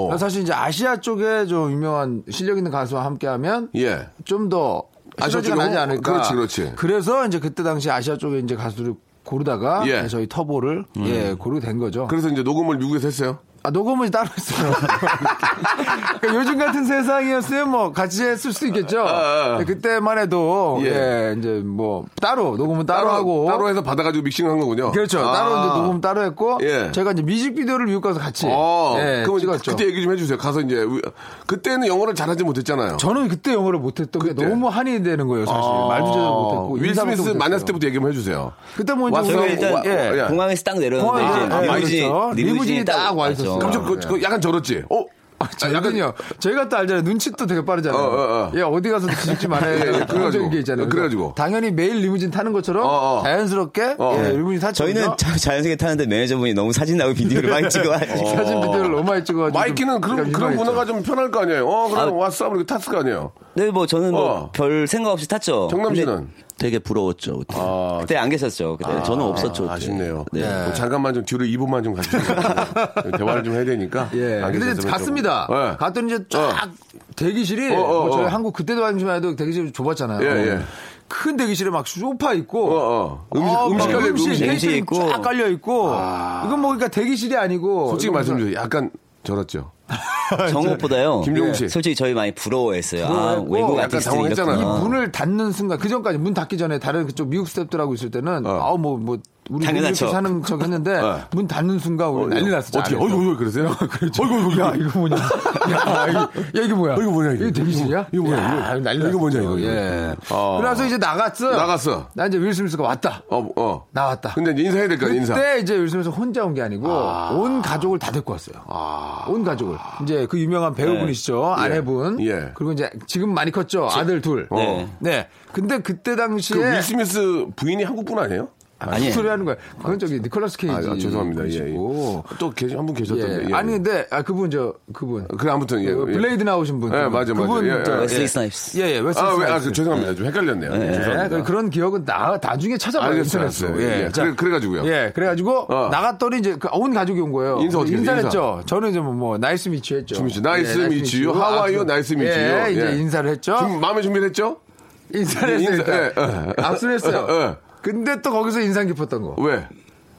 그러니까 사실 이제 아시아 쪽에 좀 유명한 실력 있는 가수와 함께하면 예. 좀 더 실력이 나지 않을까. 그렇지, 그렇지. 그래서 이제 그때 당시 아시아 쪽에 이제 가수를 고르다가 예. 저희 터보를 음. 예 고르게 된 거죠. 그래서 이제 녹음을 미국에서 했어요. 아, 녹음은 따로 했어요. 그러니까 요즘 같은 세상이었으면 뭐 같이 했을 수도 있겠죠. 아, 아, 아. 그때만 해도 예. 예, 이제 뭐 따로 녹음은 따로, 따로 하고 따로 해서 받아가지고 믹싱한 거군요. 그렇죠. 아. 따로 이제 녹음 따로 했고 예. 제가 이제 뮤직비디오를 미국 가서 같이. 아, 예, 그럼 찍었죠. 그때 얘기 좀 해주세요. 가서 이제 그때는 영어를 잘하지 못했잖아요. 저는 그때 영어를 못했던 그때. 게 너무 한이 되는 거예요. 사실 아. 말도 제대로 못했고. 윌 스미스 만났을 때부터 얘기 좀 해주세요. 그때 뭐 이제 일단 예. 공항에서 딱 내려오는데 리무진이 딱 와 있었어요. 깜짝 그, 그 약간 저렇지. 어? 아, 아, 약간요. 저희가 또 알잖아요. 눈치도 되게 빠르잖아요. 어, 어, 어. 예, 어디 가서 짖지 말아야 예, 그런 게 있잖아요. 그래가지고 당연히 매일 리무진 타는 것처럼 어, 어. 자연스럽게 어, 예, 리무진 타죠. 저희는 자, 자연스럽게 타는데 매니저분이 너무 사진하고 비디오를 많이 찍어. 사진 비디오를 너무 많이 찍어. 마이키는 그런 그런 문화가 좀 편할 거 아니에요. 어, 그럼 아, 왔어, 그리고 탔을 거 아니에요. 네, 뭐 저는 뭐 별 어. 생각 없이 탔죠. 정남 씨는? 되게 부러웠죠. 그때, 아, 그때 안 계셨죠. 그때 아, 저는 없었죠. 그때. 아쉽네요. 네. 네. 잠깐만 좀 뒤로 이 분만 좀 가시죠. 대화를 좀 해야 되니까. 예. 근데 갔습니다. 네. 갔더니 이제 쫙 대기실이 어, 어, 어. 저희 한국 그때도 아니지만 해도 대기실이 좁았잖아요. 예, 예. 큰 대기실에 막 소파 있고 어, 어. 음식, 어, 음식, 깔려, 음식, 음식, 음식 있고 쫙 깔려 있고. 아. 이건 뭐 그러니까 대기실이 아니고. 솔직히 말씀드려요. 약간 저렇죠. 정국보다요. 김종국 씨. 솔직히 저희 많이 부러워했어요. 아, 외국 아티스트가 있잖아요. 이 문을 닫는 순간, 그 전까지 문 닫기 전에 다른 그쪽 미국 스태프들하고 있을 때는 어. 아우 뭐 뭐 우리 이렇게 사는 척 했는데 어. 문 닫는 순간 우리 어, 난리 났었죠. 어떻게? 어이구 그러세요? 그렇죠. 어이구 야 이거 뭐냐? 야, 이거, 야 이게 뭐야? 이거 뭐냐? 이게 대기실이야? 이거 뭐야? 난리. 이거 뭐냐 이거? 예. 어. 그래서 이제 나갔어. 나갔어. 나 이제 윌 스미스가 왔다. 어 어. 나왔다. 근데 이제 인사해야 될 거야. 인사. 그때 이제 윌 스미스 혼자 온 게 아니고 아. 온 가족을 다 데리고 왔어요. 아. 온 가족을. 이제 그 유명한 배우분이시죠. 네. 아내분. 예. 그리고 이제 지금 많이 컸죠. 제, 아들 둘. 네. 네. 근데 그때 당시에 그 윌 스미스 부인이 한국분 아니에요? 아니에요. 소리 하는 거야. 그건 저기 니콜라스 케이지. 아, 죄송합니다. 예, 예. 또 계속 한 분 계셨던데. 예. 예. 아니 근데 아 그분 저 그분. 그래 아무튼 예. 그 블레이드 나오신 분. 예, 맞아 맞아. 그분 예, 예. 웨스 이스나이프스. 예, 예. 웨스 이스나이프스. 아, 아, 그 죄송합니다. 예. 좀 헷갈렸네요. 예. 예. 죄송합니다. 그런 기억은 나 나중에 찾아봐야 인터넷으로. 예. 예. 자, 그래, 그래 가지고요. 예. 그래 가지고 어. 나갔더니 이제 그 온 가족이 온 거예요. 인사 어떻게 인사했죠? 인사. 저는 이제 뭐 나이스 미치 했죠. 준비 나이스 미치 유. How are you? 나이스 미치 유. 이제 인사를 했죠. 지금 마음에 준비를 했죠? 인사를 했어요. 압수했어요. 근데 또 거기서 인상 깊었던 거. 왜?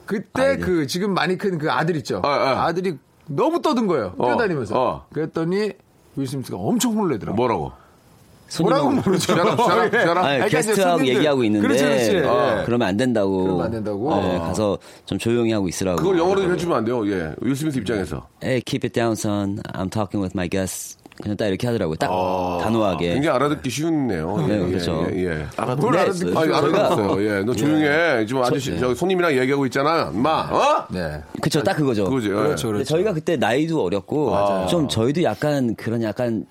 그때 아이디. 그 지금 많이 큰 그 아들 있죠. 아, 아. 아들이 너무 떠든 거예요. 어, 뛰어다니면서. 어. 그랬더니 윌 스미스가 엄청 혼을 내더라고. 뭐라고? 뭐라고 모르죠. 게스트하고 얘기하고 있는데. 그렇지, 그렇지. 아. 예. 그러면 안 된다고. 그러면 안 된다고. 예, 아. 가서 좀 조용히 하고 있으라고. 그걸 영어로 해주면 안 돼요. 예. 윌 스미스 입장에서. Hey, keep it down, son. I'm talking with my guests. 그냥 딱 이렇게 하더라고요. 딱 아, 단호하게. 굉장히 알아듣기 쉬운데요. 네, 예, 그렇죠. 예, 예. 아, 뭘 알아듣기 아니, 알아듣었어요. 예, 너 조용해. 예. 지금 아저씨, 저, 예. 저기 손님이랑 얘기하고 있잖아. 인마, 어? 네. 그렇죠. 딱 그거죠. 그거죠. 예. 그렇죠, 그렇죠. 저희가 그때 나이도 어렸고, 아. 좀 저희도 약간 그런 약간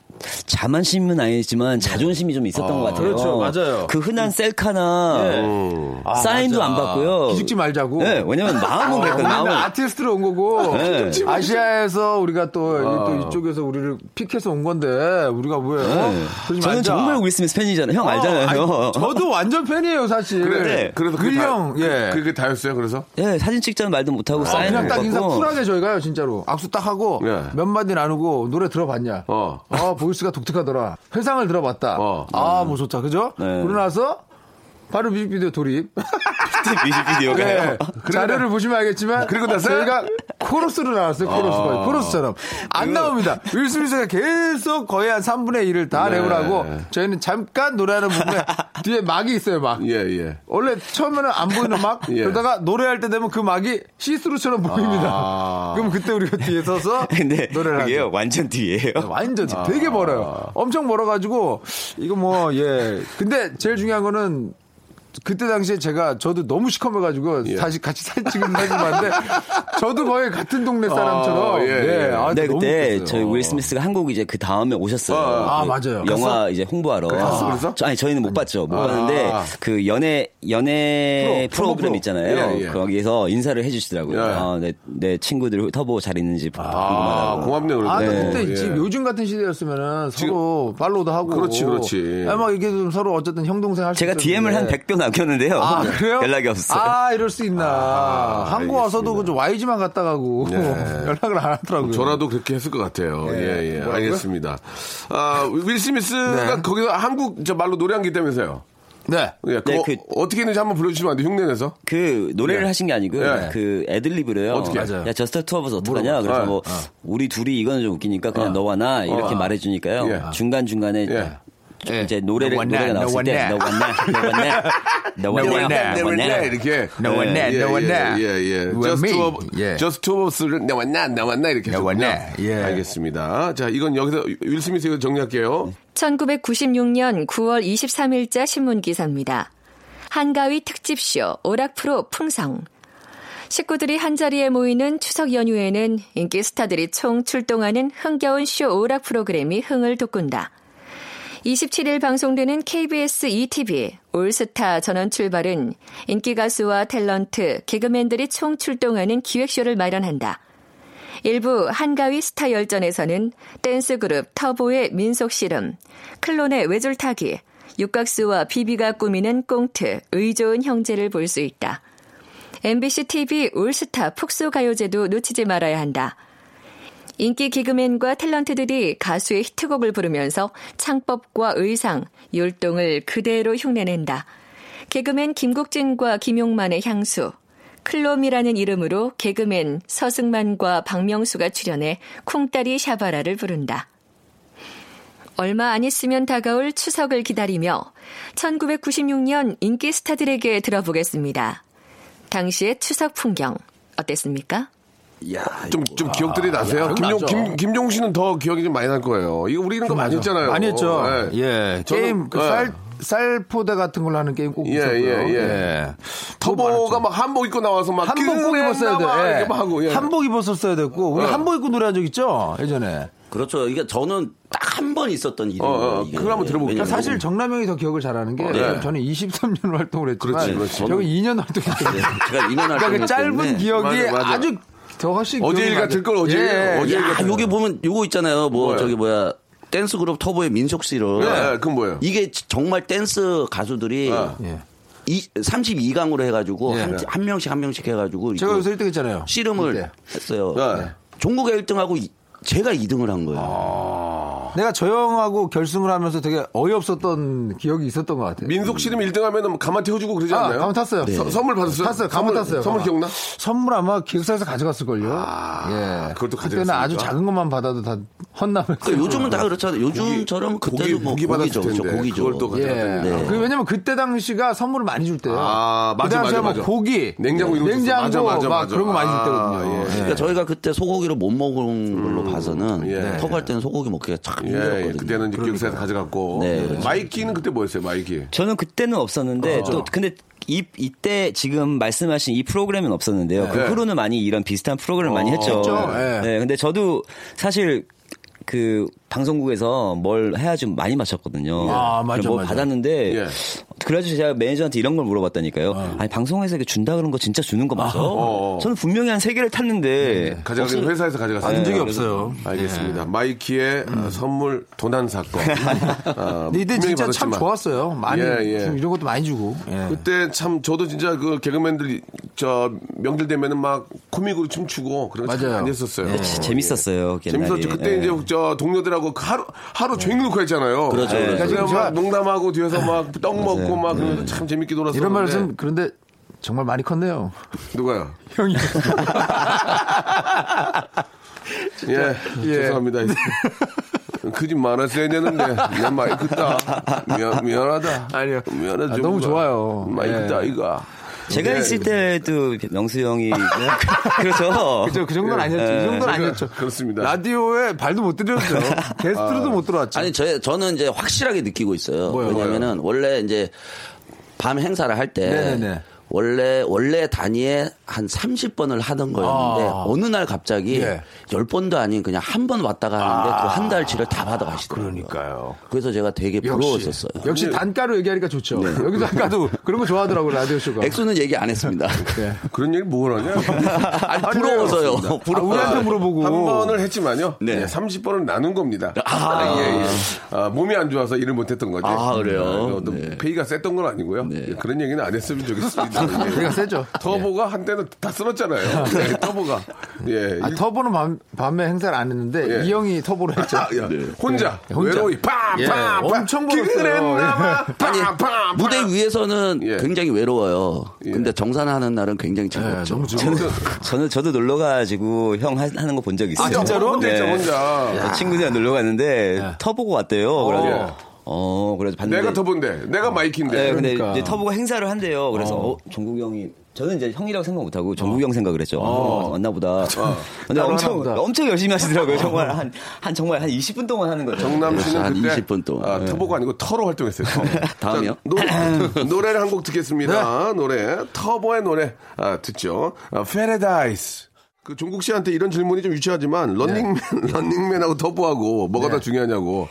자만심은 아니지만 자존심이 좀 있었던 아. 것 같아요. 그렇죠, 맞아요. 그 흔한 셀카나 예. 사인도 아, 안 받고요. 기죽지 말자고. 네, 왜냐면 마음은 그랬거든요. 아, 마음은 아티스트로 온 거고, 네. 아시아에서 우리가 또, 아. 또 이쪽에서 우리를 픽해서 온 건데 우리가 뭐예요? 네. 어? 저는 앉아. 정말 윌 스미스 팬이잖아요. 형 어, 알잖아요. 아니, 저도 완전 팬이에요, 사실. 그래, 네. 그래서 그 형, 예, 그게 다였어요. 그래서 예, 사진 찍자는 말도 못 하고 아, 사인. 그냥 딱 받고. 인사 쿨하게 저희가요, 진짜로 악수 딱 하고 예. 몇 마디 나누고 노래 들어봤냐. 어, 아 보이스가 독특하더라. 회상을 들어봤다. 어. 아, 뭐 좋다, 그죠? 네. 그러고 나서 바로 뮤직비디오 돌입. 뮤직비디오가요. 네. 자료를 보시면 알겠지만 그리고 나서 저희가 코러스로 나왔어요. 코러스 거의. 아~ 코러스처럼. 안 그... 나옵니다. 윌 스미스가 계속 거의 한 삼분의 일을 다 네. 랩을 하고 저희는 잠깐 노래하는 부분에 뒤에 막이 있어요. 막. 예, 예. 원래 처음에는 안 보이는 막. 예. 그러다가 노래할 때 되면 그 막이 시스루처럼 보입니다. 아~ 그럼 그때 우리가 뒤에 서서 근데 노래를 하죠. 이게요. 완전 뒤에요. 네, 완전 뒤. 아~ 되게 멀어요. 엄청 멀어가지고 이거 뭐 예. 근데 제일 중요한 거는 그때 당시에 제가 저도 너무 시커매가지고 예. 다시 같이 사진 찍은 사진 봤는데 저도 거의 같은 동네 사람처럼. 아, 예, 예. 예. 아, 네 그때 웃겼어요. 저희 윌 스미스가 한국 이제 그 다음에 오셨어요. 아, 아 맞아요. 영화 갔어? 이제 홍보하러. 갔어 그래서? 저, 아니 저희는 못 아니. 봤죠. 못 아, 봤는데 아, 그 연애 연애 프로, 프로그램 프로. 있잖아요. 예, 예. 거기에서 인사를 해주시더라고요. 예. 아, 내, 내 친구들 터보 잘 있는지 아, 궁금하다고. 고맙네요. 그래도. 아 네. 그때 예. 지금 요즘 같은 시대였으면은 서로 팔로우도 하고. 그렇지 그렇지. 아, 막 이게 좀 서로 어쨌든 형 동생 할 수. 제가 디엠을 한 백 개 남겼는데요. 아, 그래요? 연락이 없어요. 아, 이럴 수 있나. 아, 한국 와서도 그저 와이지만 갔다 가고 예. 연락을 안 하더라고요. 저라도 그렇게 했을 것 같아요. 예, 예. 예. 알겠습니다. 아, 윌 스미스가 네. 거기서 한국 저 말로 노래한 게 있다면서요. 네. 예, 네, 그 어떻게 했는지 한번 불러주시면 안 돼요? 흉내내서? 그 노래를 예. 하신 게 아니고 예. 그 애드리브를요. 어떻게? 맞아요. 야, 저스트 투 오브 어스 어떡하냐? 그래서 아, 뭐 아. 우리 둘이 이거는 좀 웃기니까 그냥 아. 너와 나 이렇게 아. 말해주니까요. 예. 중간 중간에. 예. 예. 이제 노래를 no 노래가 나왔을 때 no one there, no one there, no one there 이렇게 no one there, no one there, just two of just two of us no one there, no one there 이렇게 no one there. 알겠습니다. 자, 이건 여기서 윌 스미스 이거 정리할게요. 천구백구십육년 구월 이십삼일자 신문 기사입니다. 한가위 특집쇼 오락 프로 풍성. 식구들이 한자리에 모이는 추석 연휴에는 인기 스타들이 총 출동하는 흥겨운 쇼 오락 프로그램이 흥을 돋군다. 이십칠일 방송되는 케이비에스 이티비 올스타 전원 출발은 인기 가수와 탤런트, 개그맨들이 총 출동하는 기획쇼를 마련한다. 일부 한가위 스타 열전에서는 댄스 그룹 터보의 민속씨름, 클론의 외줄타기, 육각수와 비비가 꾸미는 꽁트, 의좋은 형제를 볼 수 있다. 엠비씨 티비 올스타 폭소가요제도 놓치지 말아야 한다. 인기 개그맨과 탤런트들이 가수의 히트곡을 부르면서 창법과 의상, 율동을 그대로 흉내낸다. 개그맨 김국진과 김용만의 향수, 클롬이라는 이름으로 개그맨 서승만과 박명수가 출연해 쿵따리 샤바라를 부른다. 얼마 안 있으면 다가올 추석을 기다리며 천구백구십육년 인기 스타들에게 들어보겠습니다. 당시의 추석 풍경 어땠습니까? 좀, 좀 기억들이 나세요? 야, 김용, 김, 김종 씨는 더 기억이 좀 많이 날 거예요. 이거 우리 이런 거 많이 했잖아요. 많이 했죠. 예. 예. 저는, 게임, 그 예. 쌀, 쌀포대 같은 걸로 하는 게임 꼭 있었고요. 예, 예, 예. 예. 터보가 막 한복 입고 나와서 막. 한복 꼭 입었어야 돼. 이렇게 막 하고, 예. 한복 입었었어야 됐고. 우리 예. 한복 입고 노래한 적 있죠? 예전에. 그렇죠. 이게 저는 딱 한 번 있었던 일이에요. 어, 어, 그걸 한번 들어볼게요. 사실 정남 형이 더 기억을 잘하는 게 어, 네. 저는 이십삼년 활동을 했지만 그렇지, 저는 이년 활동했어요. 제가 이년 활동했어요. 그러니까 작은 기억이 아주 어제 일 같을 걸 어제. 예. 어제 일 같은. 여기 보면 요거 있잖아요. 뭐 뭐예요? 저기 뭐야 댄스 그룹 터보의 민속 씨를. 예, 그건 뭐예요? 이게 정말 댄스 가수들이 아. 예. 이, 삼십이강으로 해가지고 예. 한, 한 명씩 한 명씩 해가지고. 제가 요새 일등했잖아요. 씨름을 일 등. 했어요. 예. 종국이 일등하고 제가 이등을 한 거예요. 아... 내가 저 형하고 결승을 하면서 되게 어이없었던 기억이 있었던 것 같아요. 민속 씨름 일등하면 가마 태워주고 그러지 않나요? 아, 가마 탔어요. 네. 서, 선물 받았어요? 탔어요. 가마 선물, 탔어요. 선물 기억나? 선물 아마 기획사에서 가져갔을걸요. 아, 예. 그것도 가져갔어요. 그때는 아주 작은 것만 받아도 다 헛남을. 그러니까 요즘은 다 그렇잖아요. 요즘처럼 고기, 그때도 고기, 뭐 고기 받았을 고기죠. 텐데. 고기죠. 그걸 또 가져갔는데. 예. 네. 그, 왜냐면 그때 당시가 선물을 많이 줄 때요. 아, 맞아, 그 맞아, 맞아. 고기, 냉장고 이런 거. 냉장고, 맞아, 맞아, 맞아. 그런 거 많이 줄 때거든요. 아, 예. 그러니까 저희가 그때 소고기를 못 먹은 걸로 음. 봐서는 예. 터보할 때는 소고기 먹기가 참 힘들었거든요. 예. 그때는 기획사에서 가져갔고. 네. 네. 마이키는 그때 뭐였어요? 마이키. 저는 그때는 없었는데 어. 또 근데 이 이때 지금 말씀하신 이 프로그램은 없었는데요. 네. 그 후로는 많이 이런 비슷한 프로그램을 어. 많이 했죠. 네. 네. 근데 저도 사실 그 방송국에서 뭘 해야 좀 많이 맞췄거든요. 아, 맞아, 뭐 맞아. 받았는데 예. 그래가지고 제가 매니저한테 이런 걸 물어봤다니까요. 아. 아니 방송에서 이게 준다 그런 거 진짜 주는 거 맞아? 아, 어, 어. 저는 분명히 한 세 개를 탔는데 네. 가져가서 없을... 회사에서 가져갔어요. 한 적이 없어요. 알겠습니다. 네. 마이키의 음. 선물 도난 사건. 아, 근데 진짜 받았지만. 참 좋았어요. 많이 예, 예. 좀 이런 것도 많이 주고. 예. 그때 참 저도 진짜 그 개그맨들이 저 명절 되면은 막 코믹으로 춤추고 그런 거 많이 했었어요. 예. 예. 재밌었어요. 예. 재밌었죠. 그때 예. 이제 저 동료들하고 하루 하루 종일 놓고 했잖아요. 그렇죠. 그러니까 제가 막 농담하고 뒤에서 막 떡 먹고 막 참 재밌게 놀았어요. 이런 말씀 그런데 정말 많이 컸네요. 누가요? 형이요. 예, 예, 죄송합니다. 그 집 많았어야 되는데 그냥 많이 컸다. 미안, 미안하다. 아니요. 미안하다. 아, 너무 좋아요. 많이 컸다, 예. 이가. 제가 네, 있을 때도 명수 형이 그렇죠. 그죠. 그 정도는 아니었죠. 네. 이 정도는 아니었죠. 그렇습니다. 라디오에 발도 못 들였죠. 게스트로도 아. 못 들어왔죠. 아니 저 저는 이제 확실하게 느끼고 있어요. 뭐요, 왜냐면은 뭐요. 원래 이제 밤 행사를 할 때. 네네네. 원래 원래 단위에 한 삼십 번을 하던 거였는데 아. 어느 날 갑자기 예. 열 번도 아닌 그냥 한 번 왔다가 하는데 아. 그 한 달치를 다 받아가시더라고요. 그러니까요. 그래서 제가 되게 부러웠었어요. 역시, 역시 단가로 얘기하니까 좋죠. 네. 여기서 아까도 그런 거 좋아하더라고요. 라디오쇼가. 엑소는 얘기 안 했습니다. 네. 그런 얘기 뭘 하냐. 아니, 부러워서요. 부러워. 아, 우리한테 물어보고. 한 번을 했지만요. 네. 네. 삼십 번을 나눈 겁니다. 아. 예, 예. 아, 몸이 안 좋아서 일을 못했던 거지. 아 그래요. 어떤 네. 페이가 셌던 건 아니고요. 네. 예, 그런 얘기는 안 했으면 좋겠습니다. 우리가 세죠. 터보가 예. 한때는 다 쓰러졌잖아요. 네, 터보가. 예. 아, 터보는 밤, 밤에 행사를 안 했는데 예. 이 형이 터보를 했죠. 아, 예. 네. 혼자. 네. 혼자. 외로이. 팡, 예. 팡, 엄청 벌었어요. 무대 위에서는 예. 굉장히 외로워요. 예. 근데 정산하는 날은 굉장히 즐겁죠. 예, 저는, 저는 저도 놀러 가지고 형 하는 거 본 적 있어요. 아 진짜로? 네. 네. 혼자. 친구들이랑 놀러 갔는데 예. 터보고 왔대요. 그래서. 예. 어, 그래서 봤는데 내가 터보인데, 내가 어, 마이키인데. 네, 근데 그러니까. 이제 터보가 행사를 한대요. 그래서 어, 어 종국 형이 저는 이제 형이라고 생각 못 하고 종국 형 어. 생각을 했죠. 어. 아, 왔나보다. 어. 근데 엄청 하나보다. 엄청 열심히 하시더라고요. 정말 한한 한, 정말 한 이십 분 동안 하는 거죠. 정남 씨는 그때 이십 분 동안 아, 터보가 아니고 터로 활동했어요. 터. 다음이요? 자, 노, 노래를 한 곡 듣겠습니다. 네. 노래 터보의 노래 아, 듣죠. 아, Paradise. 그 종국 씨한테 이런 질문이 좀 유치하지만 런닝맨, 네. 런닝맨하고 터보하고 뭐가 네. 더 중요하냐고.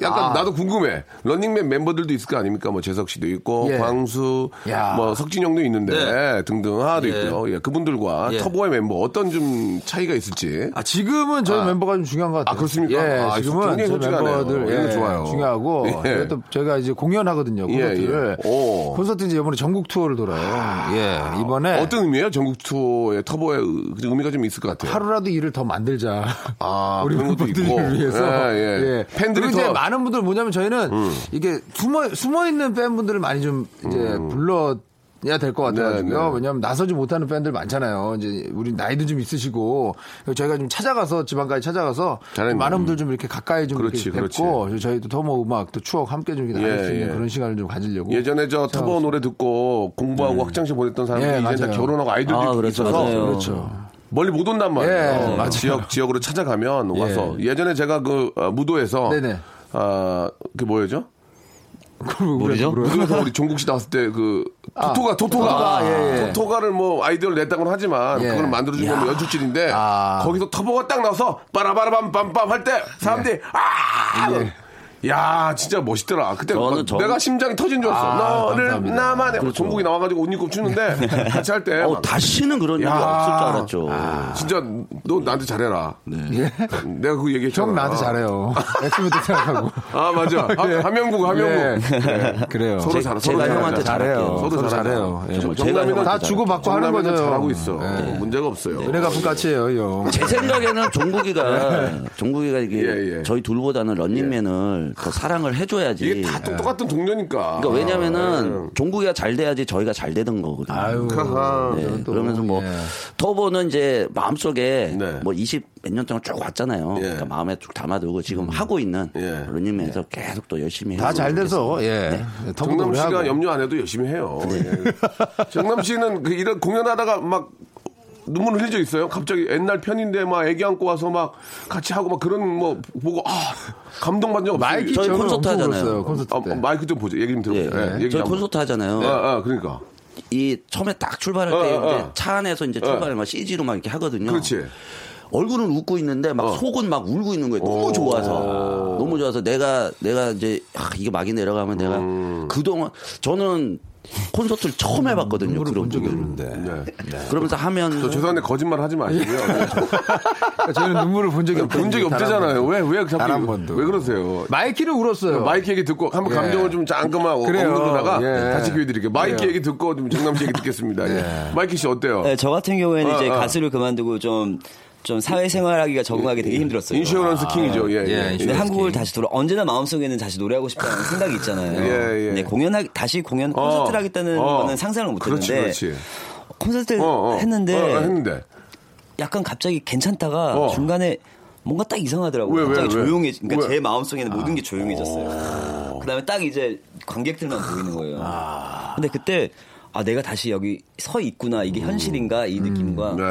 약간 아. 나도 궁금해. 런닝맨 멤버들도 있을 거 아닙니까? 뭐 재석 씨도 있고, 예. 광수, 야. 뭐 석진 형도 있는데 네. 등등 하나도 예. 있고요. 예. 그분들과 예. 터보의 멤버 어떤 좀 차이가 있을지. 아 지금은 저희 아. member가 좀 중요한 것 같아요. 아 그렇습니까? 예. 아, 지금은 저희 멤버들 예. 좋아요. 중요하고 예. 또 저희가 이제 공연하거든요. 콘서트를 예. 예. 콘서트 이제 이번에 전국 투어를 돌아요. 아. 예 이번에 어떤 의미예요? 전국 투어에 터보의 의미가 좀 있을 것 같아요. 하루라도 일을 더 만들자. 아 우리 멤버들을 위해서 예. 예. 예. 팬들이 더 많은 분들 뭐냐면 저희는 음. 이게 숨어 숨어 있는 팬분들을 많이 좀 이제 음. 불러. 해야 될 것 같아가지고요. 왜냐하면 나서지 못하는 팬들 많잖아요. 이제 우리 나이도 좀 있으시고 저희가 좀 찾아가서 지방까지 찾아가서 좀 많은 분들 좀 이렇게 가까이 좀 그렇지, 이렇게 뵙고 저희도 터보 음악 또 추억 함께 좀 나눌 예, 수 있는 예. 그런 시간을 좀 가지려고. 예전에 저 터보 노래 듣고 공부하고 네. 학창시 보냈던 사람들이 예, 이제 다 결혼하고 아이들도 아, 그렇죠, 있어서 맞아요. 그렇죠. 멀리 못 온단 말이에요. 예, 지역 지역으로 찾아가면 예. 와서 예전에 제가 그 어, 무도에서 아 그게 뭐였죠? 모르죠? 그래서 우리 종국 씨 나왔을 때 그 토토가 아, 토토가 토토가, 아, 예, 예. 토토가를 뭐 아이디어를 냈다고는 하지만 예. 그걸 만들어준 건 연출질인데 아. 거기서 터보가 딱 나와서 빠라바라밤밤밤 할 때 사람들이 예. 아 예. 야 진짜 멋있더라. 그때 정... 내가 심장이 터진 줄 알았어. 아, 너를 감사합니다. 나만의 그렇죠. 종국이 나와가지고 옷 입고 추는데 같이 할 때 어, 다시는 그런 일이 없을 줄 알았죠. 아, 진짜 너 나한테 잘해라. 네. 예? 내가 그 얘기했잖아. 형 나한테 잘해요. 애초부터 생각하고. 아 맞아. 예. 함영국 함영국. 예. 네. 그래요. 서로 잘 서로 제가 형한테 잘해요. 서로 잘해요. 정남이는 다 주고 받고 하는 거죠. 잘하고 있어. 네. 문제가 없어요. 은혜가 불같이에요. 제 생각에는 종국이가 종국이가 이게 저희 둘보다는 런닝맨을 더 사랑을 해줘야지. 이게 다 똑같은 동료니까. 그러니까 왜냐면은 아, 종국이가 잘 돼야지 저희가 잘 되던 거거든요. 아유, 네, 그러면서 뭐 예. 터보는 이제 마음속에 네. 뭐 이십 몇 년 동안 쭉 왔잖아요. 예. 그러니까 마음에 쭉 담아두고 지금 음. 하고 있는 예. 런닝맨에서 예. 계속 또 열심히 다 잘 돼서. 예. 네. 정남 씨가 하고. 염려 안 해도 열심히 해요. 네. 정남 씨는 그 이런 공연하다가 막. 눈물 흘리죠 있어요. 갑자기 옛날 편인데 막 애기 안고 와서 막 같이 하고 막 그런 뭐 보고 아 감동받는 적 없어요. 마이키 저희 콘서트 하잖아요. 콘서트 아, 마이크 좀 보죠. 얘기 좀 들어보세요. 예. 예. 얘기 저희 콘서트 하잖아요. 예. 아, 그러니까 이 처음에 딱 출발할 때 아, 이제 아. 차 안에서 이제 출발을 아. 막 씨지로 막 이렇게 하거든요. 그렇지. 얼굴은 웃고 있는데 막 어. 속은 막 울고 있는 거예요. 너무 좋아서 오. 너무 좋아서 내가 내가 이제 아, 이게 막이 내려가면 내가 음. 그동안 저는. 콘서트를 처음 해봤거든요. 그런 적이 없는데. 네. 네. 그러면서 하면. 죄송한데 거짓말 하지 마시고요. 저희는 눈물을 본 적이 없어요. 본 적이 없대잖아요. 왜, 왜 자꾸. 왜 그러세요? 마이키를 울었어요. 마이키 얘기 듣고 한번 예. 감정을 좀 잠깐만 억누르다가 예. 다시 기회 드릴게요. 마이키 그래요. 얘기 듣고 좀 정남 씨 얘기 듣겠습니다. 예. 마이키 씨 어때요? 네, 저 같은 경우에는 아, 이제 아. 가수를 그만두고 좀 좀 사회생활하기가 적응하기 되게 힘들었어요. 인슈어런스 킹이죠. 예, 예. 예, 근데 한국을 킹. 다시 돌아 언제나 마음속에는 다시 노래하고 싶다는 생각이 있잖아요. 예, 예. 근데 공연하 다시 공연 콘서트를 어, 하겠다는 어, 거는 상상을 못했는데 콘서트를 어, 어, 했는데, 어, 했는데 약간 갑자기 괜찮다가 어. 중간에 뭔가 딱 이상하더라고요. 왜, 갑자기 조용해. 그러니까 왜? 제 마음속에는 아. 모든 게 조용해졌어요. 아. 그다음에 딱 이제 관객들만 보이는 거예요. 아. 근데 그때. 아, 내가 다시 여기 서 있구나. 이게 음, 현실인가? 이 느낌과. 음, 네.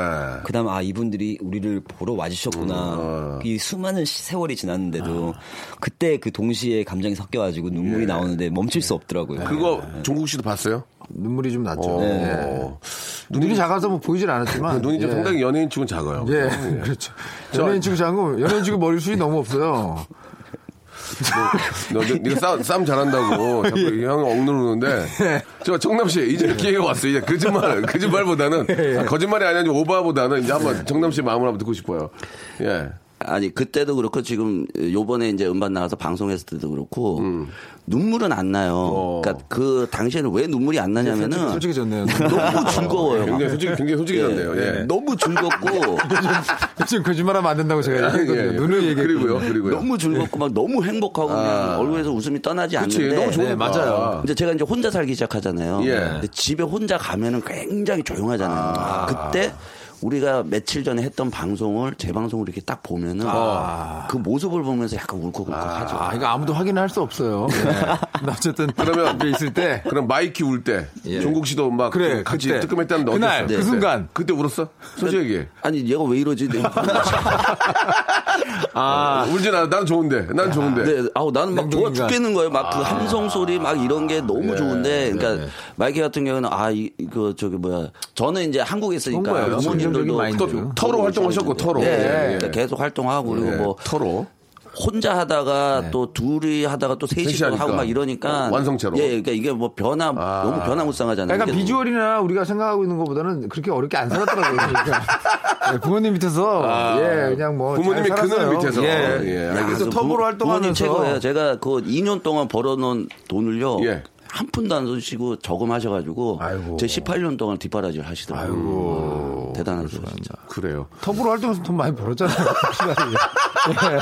그 다음, 아, 이분들이 우리를 보러 와주셨구나. 음, 이 수많은 세월이 지났는데도 아. 그때 그 동시에 감정이 섞여가지고 눈물이 예. 나오는데 멈출 수 없더라고요. 네. 그거 종국 씨도 봤어요? 눈물이 좀 났죠. 네. 네. 눈이, 눈이 작아서 뭐 보이질 않았지만. 눈이 좀 예. 상당히 연예인 치고는 작아요. 예, 예. 그렇죠. 연예인 치고 작은 거, 연예인 치고 머리숱이 너무 없어요. 너, 너, 네가 싸움, 싸움 잘한다고 자꾸 형을 억누르는데 저 정남 씨 이제 기회가 왔어. 이제 거짓말 거짓말보다는 거짓말이 아니라 오바보다는 이제 한번 정남 씨 마음을 한번 듣고 싶어요. 예. 아니 그때도 그렇고 지금 요번에 이제 음반 나가서 방송했을 때도 그렇고 음. 눈물은 안 나요. 어. 그러니까 그 당시에는 왜 눈물이 안 나냐면은 솔직해졌네요. 너무 즐거워요. 굉장히 솔직 굉장히 솔직해졌네요. 예. 예. 너무 즐겁고 지금 거짓말하면 안 된다고 제가 얘기했거든요. 예, 예. 눈을 얘기 그리고요. 그리고요. 너무 즐겁고 예. 막 너무 행복하고 아. 그냥 얼굴에서 웃음이 떠나지 그치, 않는데 너무 좋은 네, 맞아요. 이제 제가 이제 혼자 살기 시작하잖아요. 예. 근데 집에 혼자 가면은 굉장히 조용하잖아요. 아. 그때 우리가 며칠 전에 했던 방송을 재방송을 이렇게 딱 보면은 아. 그 모습을 보면서 약간 울컥울컥하죠. 아, 이거 아무도 확인할 수 없어요. 네. 어쨌든 그러면 있을 때 그럼 마이키 울 때 예. 종국 씨도 막 그래, 같이 뜨끔했다는데 그날 어땠어? 그 순간 그때 울었어? 솔직히 아니 얘가 왜 이러지? 아 울지 않아. 난 좋은데 난 야. 좋은데. 네, 아우 나는 막 좋아 죽겠는 거예요. 막 그 함성 소리 막 이런 게 너무 예. 좋은데 그러니까 예. 마이키 같은 경우는 아 이거 저기 뭐야 저는 이제 한국에 있으니까 또 터로 활동하셨고 터로. 네, 예, 예. 계속 활동하고 그리고 예, 뭐 터로 혼자 하다가 네. 또 둘이 하다가 또 셋이서 하고 막 이러니까 어, 완성체로. 예, 그러니까 이게 뭐 변화 아. 너무 변화무쌍하잖아요. 그러니까 비주얼이나 너무. 우리가 생각하고 있는 것보다는 그렇게 어렵게 안 살았더라고요. 그러니까. 예, 부모님 밑에서 아. 예, 그냥 뭐 부모님이 그늘 밑에서 예, 예. 알겠어. 터보로 활동하는 최고예요. 제가 그 이 년 동안 벌어놓은 돈을요. 예. 한 푼도 안 쓰시고 저금하셔가지고 아이고. 제 십팔 년 동안 뒷바라지를 하시더라고요. 대단하죠 진짜. 그래요. 터보로 활동해서 돈 많이 벌었잖아요. 예.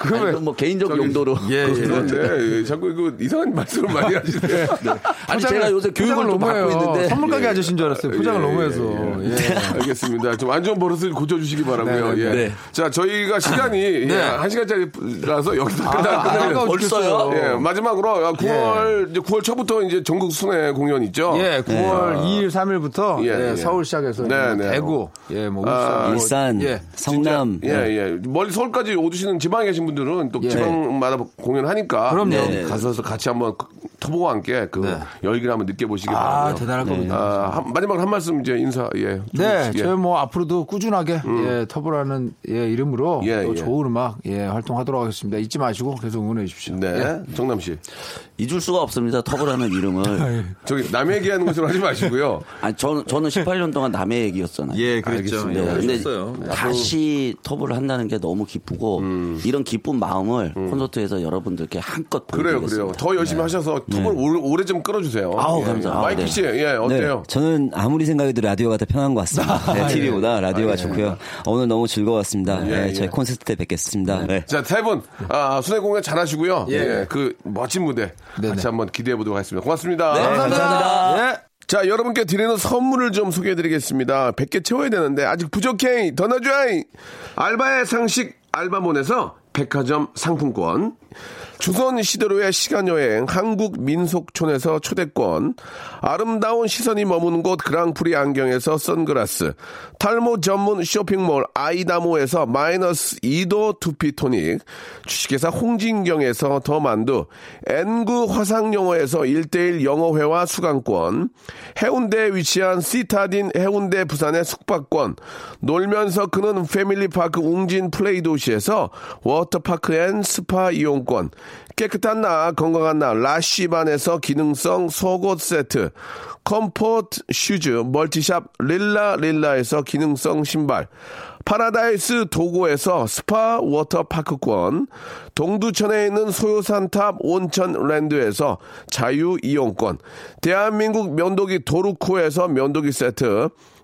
그러면 뭐 개인적 저기, 용도로. 예, 예. 그런데 예, 자꾸 그 이상한 말씀을 많이 하시네요. 네. 아니 포장을, 제가 요새 교육을 좀 받고 있는데 선물 가게 예. 아저씨인 줄 알았어요. 포장을 예, 너무 해서. 예, 예. 예. 알겠습니다. 좀 안 좋은 버릇을 고쳐주시기 바라고요. 네, 예. 네. 자 저희가 시간이 네. 예, 한 시간짜리라서 여기서 끝나 끝나 벌써요. 예, 마지막으로 구월 예. 이제 구월 초부터 이제 전국 순회 공연 있죠. 예, 구월 예. 이 일, 삼 일부터 예, 예. 서울 시작해서 네, 네. 대구, 예, 뭐 아, 일산, 예. 성남, 예, 예. 멀리 서울까지 오주시는 지방에 계신 분들은 또 예. 지방마다 공연하니까 그럼요. 네. 가서 같이 한번 터보와 함께 그 네. 열기를 한번 느껴보시기 바랍니다. 아, 대단할 겁니다. 아, 마지막으로 한 말씀 이제 인사. 예. 네, 저희 뭐 앞으로도 꾸준하게 음. 예, 터보라는 예, 이름으로 예, 또 예. 좋은 음악 예, 활동하도록 하겠습니다. 잊지 마시고 계속 응원해 주십시오. 네, 예. 정남 씨 잊을 수가 없습니다. 터보라는 이름을 저기 남의 얘기하는 것으로 하지 마시고요. 아니, 저는 저는 십팔 년 동안 남의 얘기였잖아요. 예, 그렇죠. 네. 근데 다시 터보를 한다는 게 너무 기쁘고 음. 이런 기쁜 마음을 음. 콘서트에서 여러분들께 한껏 보여드리겠습니다. 그래요, 그래요. 더 열심히 네. 하셔서 터보를 네. 오래 좀 끌어주세요. 아우 예. 감사합니다. 마이키 씨, 아, 네. 예, 어때요? 네. 저는 아무리 생각해도 라디오가 더 편한 것 같습니다. 네, 티비보다 라디오가 아, 좋고요. 아, 오늘 너무 즐거웠습니다. 예, 네, 저희 예. 콘서트 때 뵙겠습니다. 네. 네. 자, 세 분 아, 순회 공연 잘하시고요. 예. 예. 그 멋진 무대 네네. 같이 한번 기대해 보도록 하겠습니다. 고맙습니다. 네, 감사합니다. 감사합니다. 예. 자, 여러분께 드리는 선물을 좀 소개해드리겠습니다. 백 개 채워야 되는데 아직 부족해. 더 넣어줘야. 알바의 상식 알바몬에서 백화점 상품권, 조선시대로의 시간여행 한국민속촌에서 초대권, 아름다운 시선이 머무는 곳 그랑프리 안경에서 선글라스, 탈모 전문 쇼핑몰 아이다모에서 마이너스 이 도 두피토닉, 주식회사 홍진경에서 더만두, 엔구 화상영어에서 일 대일 영어회화 수강권, 해운대에 위치한 시타딘 해운대 부산의 숙박권, 놀면서 그는 패밀리파크 웅진 플레이 도시에서 워터파크 앤 스파 이용권, 깨끗한 나 건강한 나 라쉬반에서 기능성 속옷 세트, 컴포트 슈즈 멀티샵 릴라 릴라에서 기능성 신발, 파라다이스 도고에서 스파 워터파크권, 동두천에 있는 소요산탑 온천랜드에서 자유이용권, 대한민국 면도기 도루코에서 면도기 세트,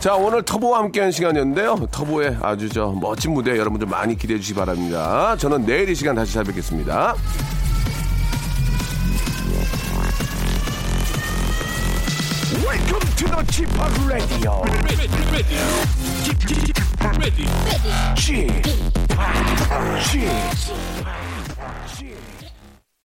자, 오늘 터보와 함께한 시간이었는데요. 터보의 아주 저 멋진 무대 여러분들 많이 기대해 주시기 바랍니다. 저는 내일 이 시간 다시 찾아뵙겠습니다. Welcome to the 지팍 Radio. 지팍 Radio. 지팍.